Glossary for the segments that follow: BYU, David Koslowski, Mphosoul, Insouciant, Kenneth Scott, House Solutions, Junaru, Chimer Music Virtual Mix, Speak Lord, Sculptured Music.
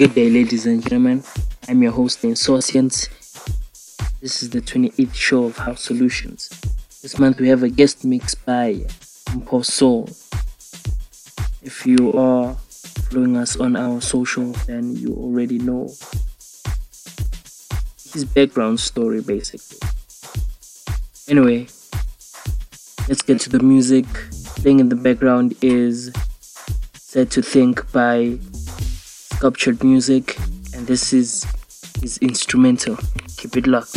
Good day, ladies and gentlemen. I'm your host, Insouciant. This is the 28th show of House Solutions. This month we have a guest mix by Mphosoul. If you are following us on our social, then you already know his background story, basically. Anyway, let's get to the music. Playing in the background is Said to Think by Sculptured Music, and this is his instrumental. Keep it locked.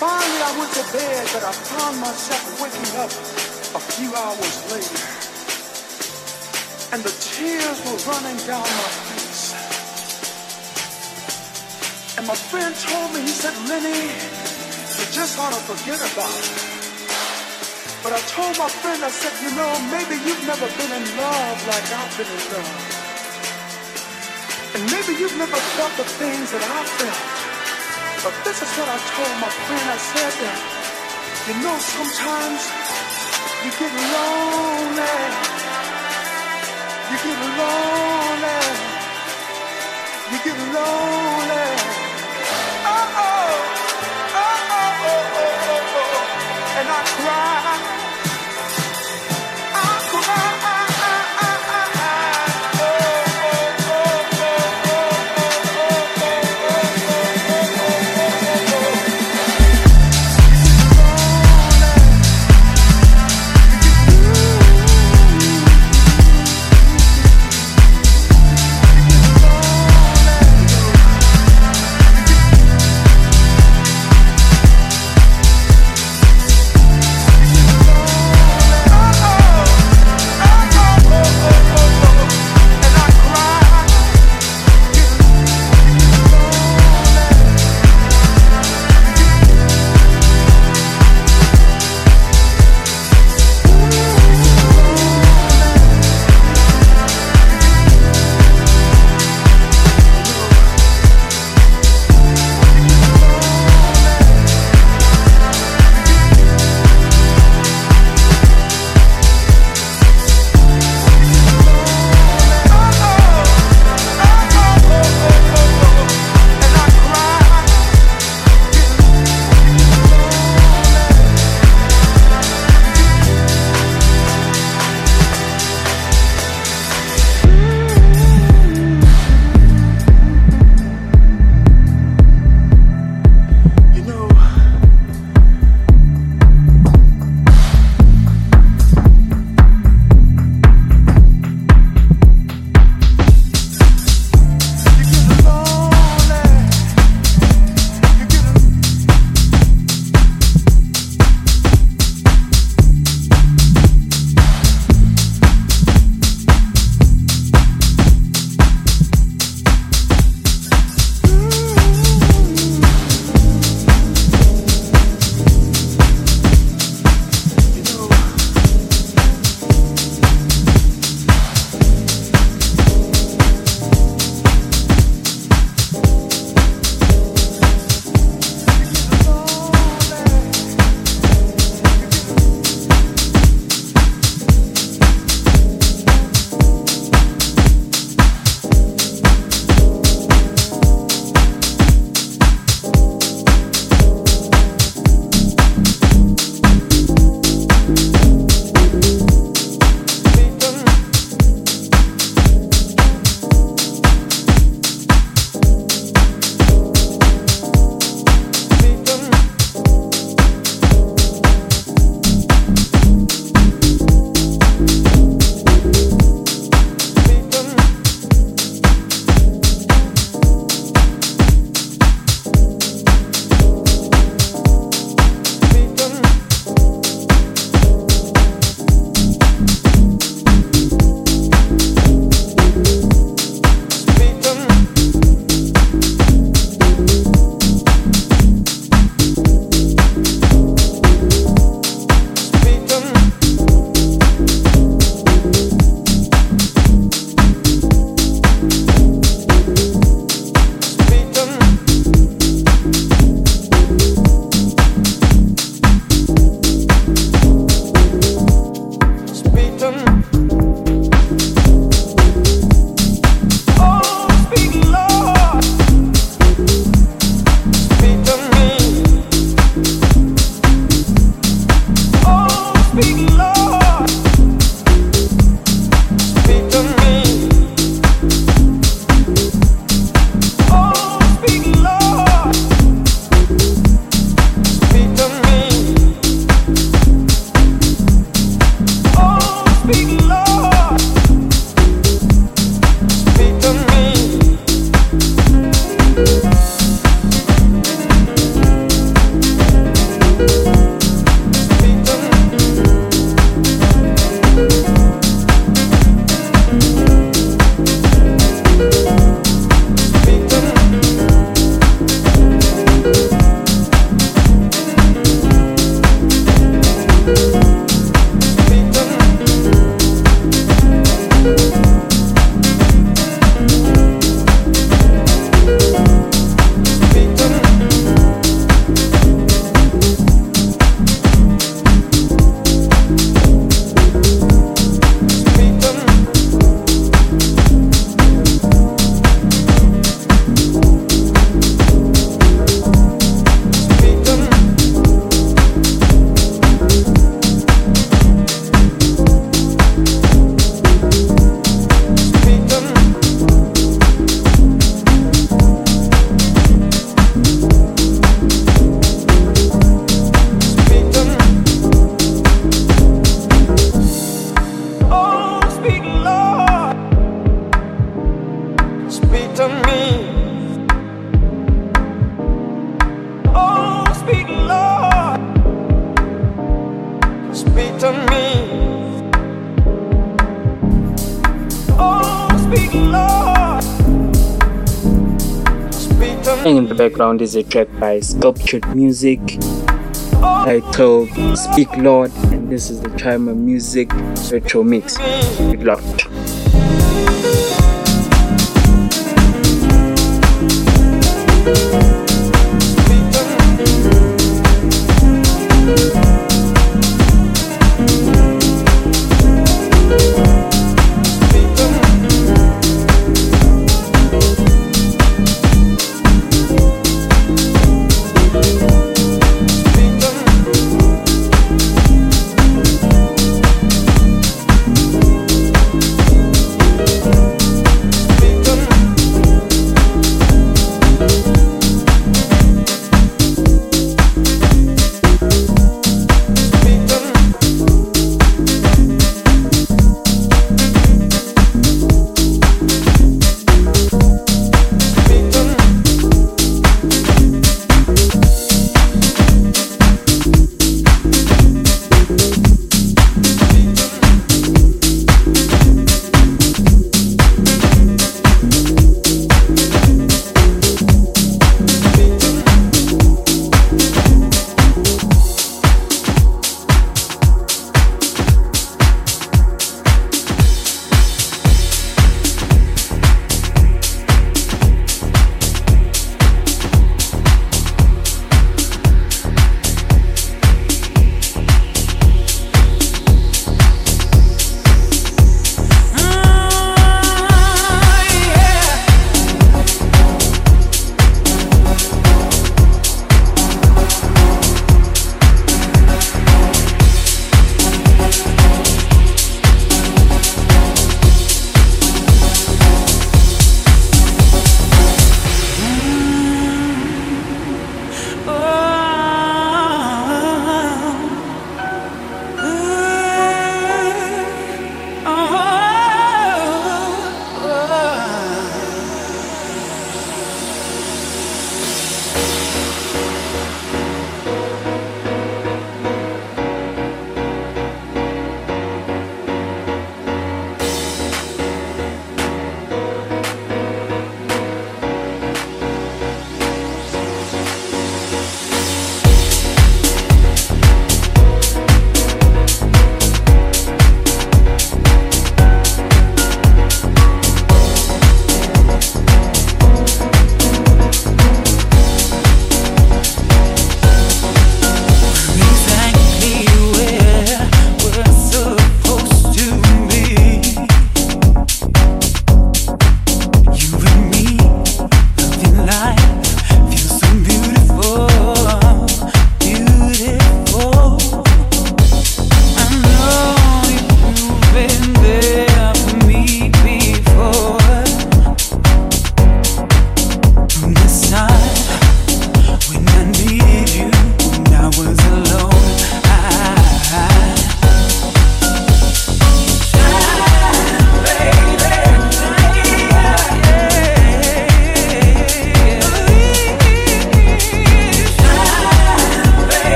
Finally, I went to bed, but I found myself waking up a few hours later, and the tears were running down my face. And my friend told me, he said, "Lenny, you just ought to forget about it." But I told my friend, I said, "You know, maybe you've never been in love like I've been in love. And maybe you've never felt the things that I felt." But this is what I told my friend. I said that, you know, sometimes you get lonely. You get lonely. You get lonely. Oh, oh, oh, oh, oh, oh, oh, oh. And I cry. Playing in the background is a track by Sculptured Music titled Speak Lord, and this is the Chimer Music Virtual Mix. Good luck.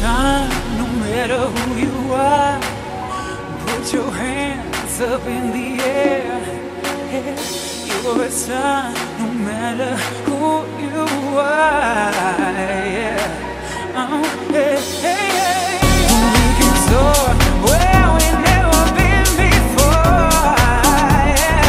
time, no matter who you are, put your hands up in the air. You're a sign, no matter who you are. Yeah. We can soar where we've never been before. Yeah.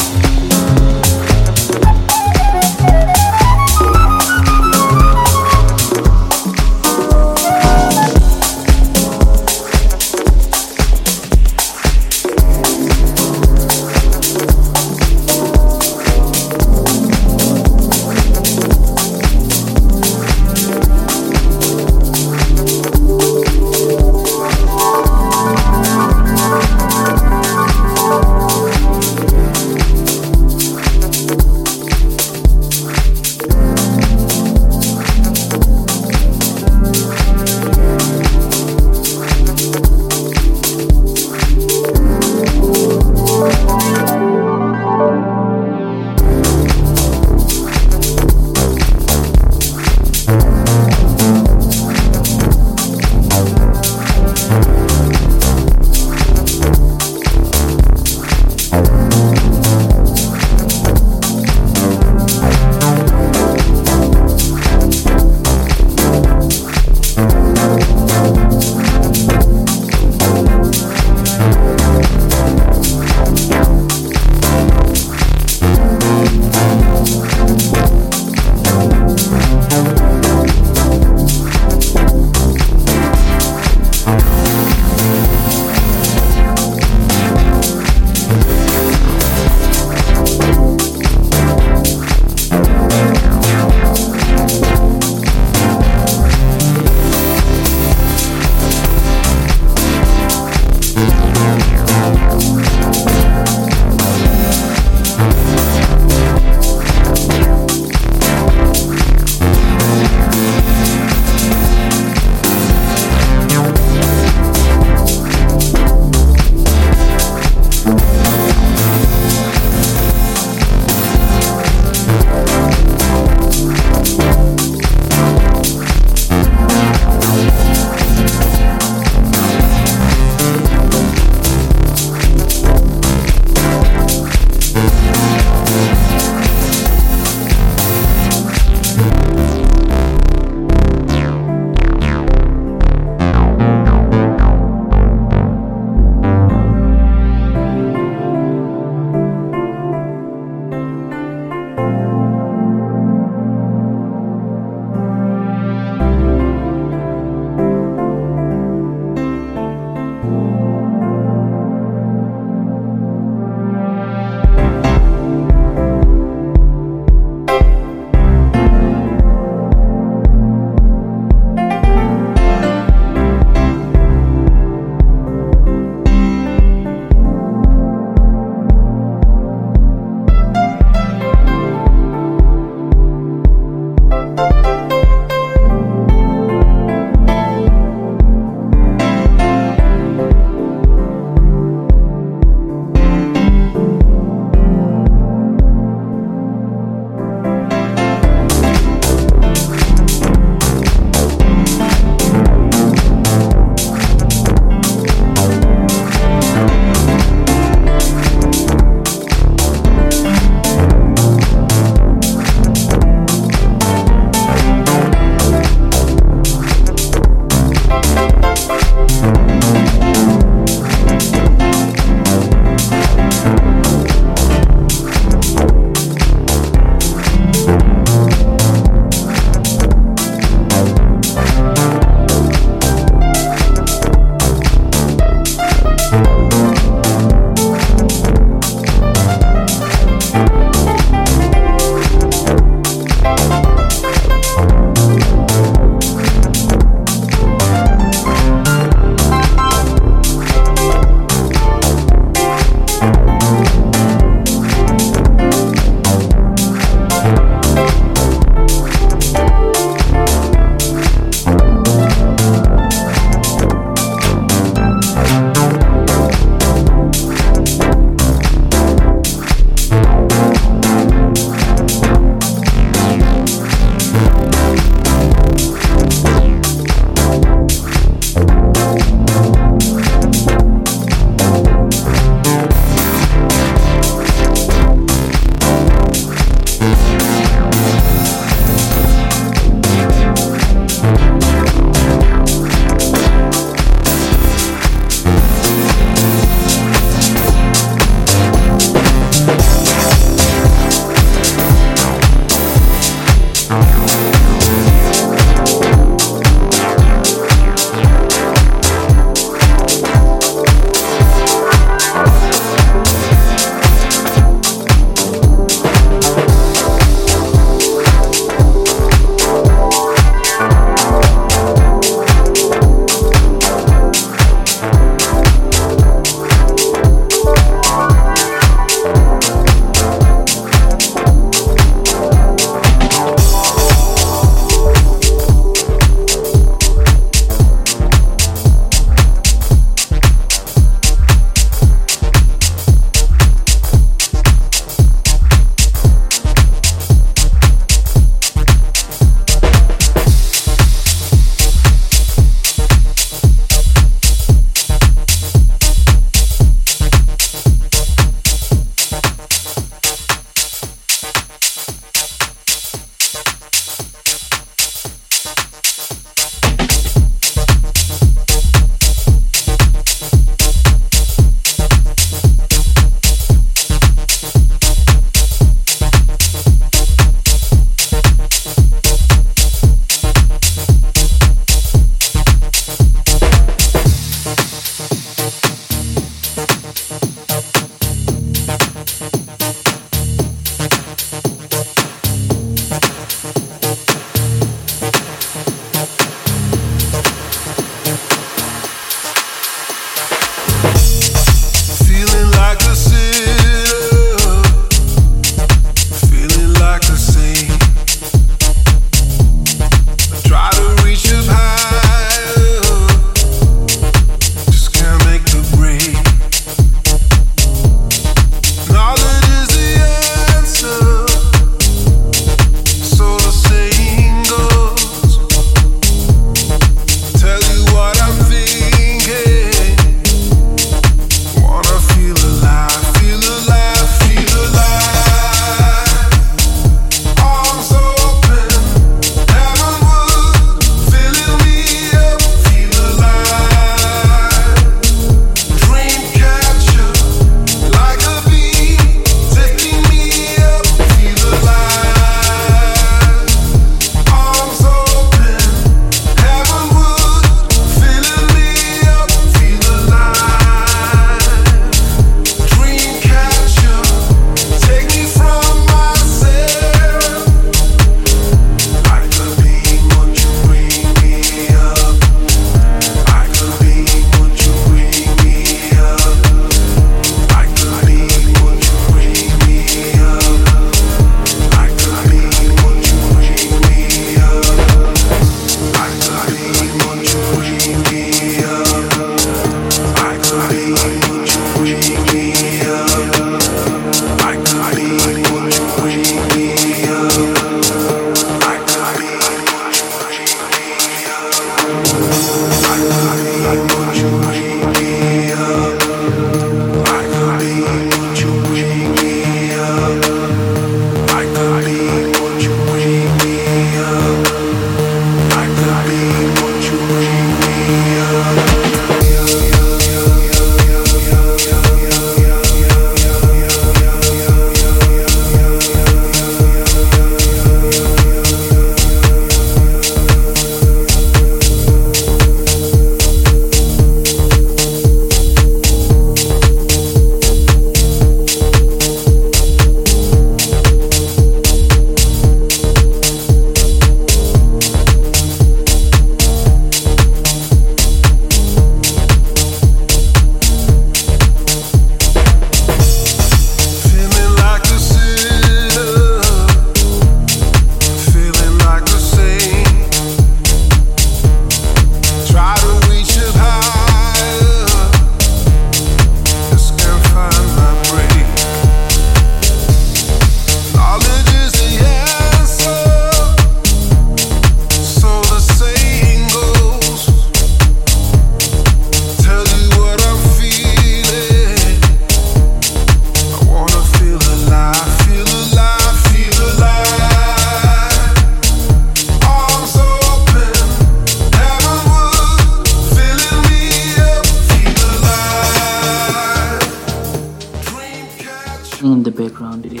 happening in the background is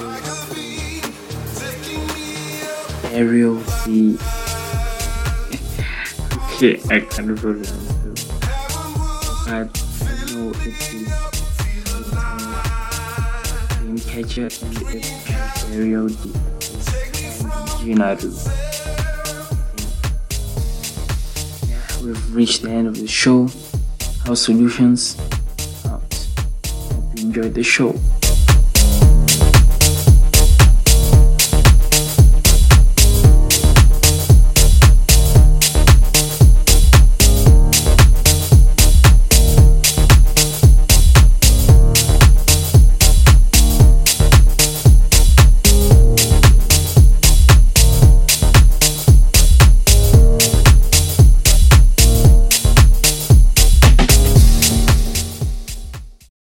aerial sea. Okay, I can't remember. But I know it is Dreamcatcher and it's aerial deep and Junaru. We've reached the end of the show. House Solutions out. Hope you enjoyed the show.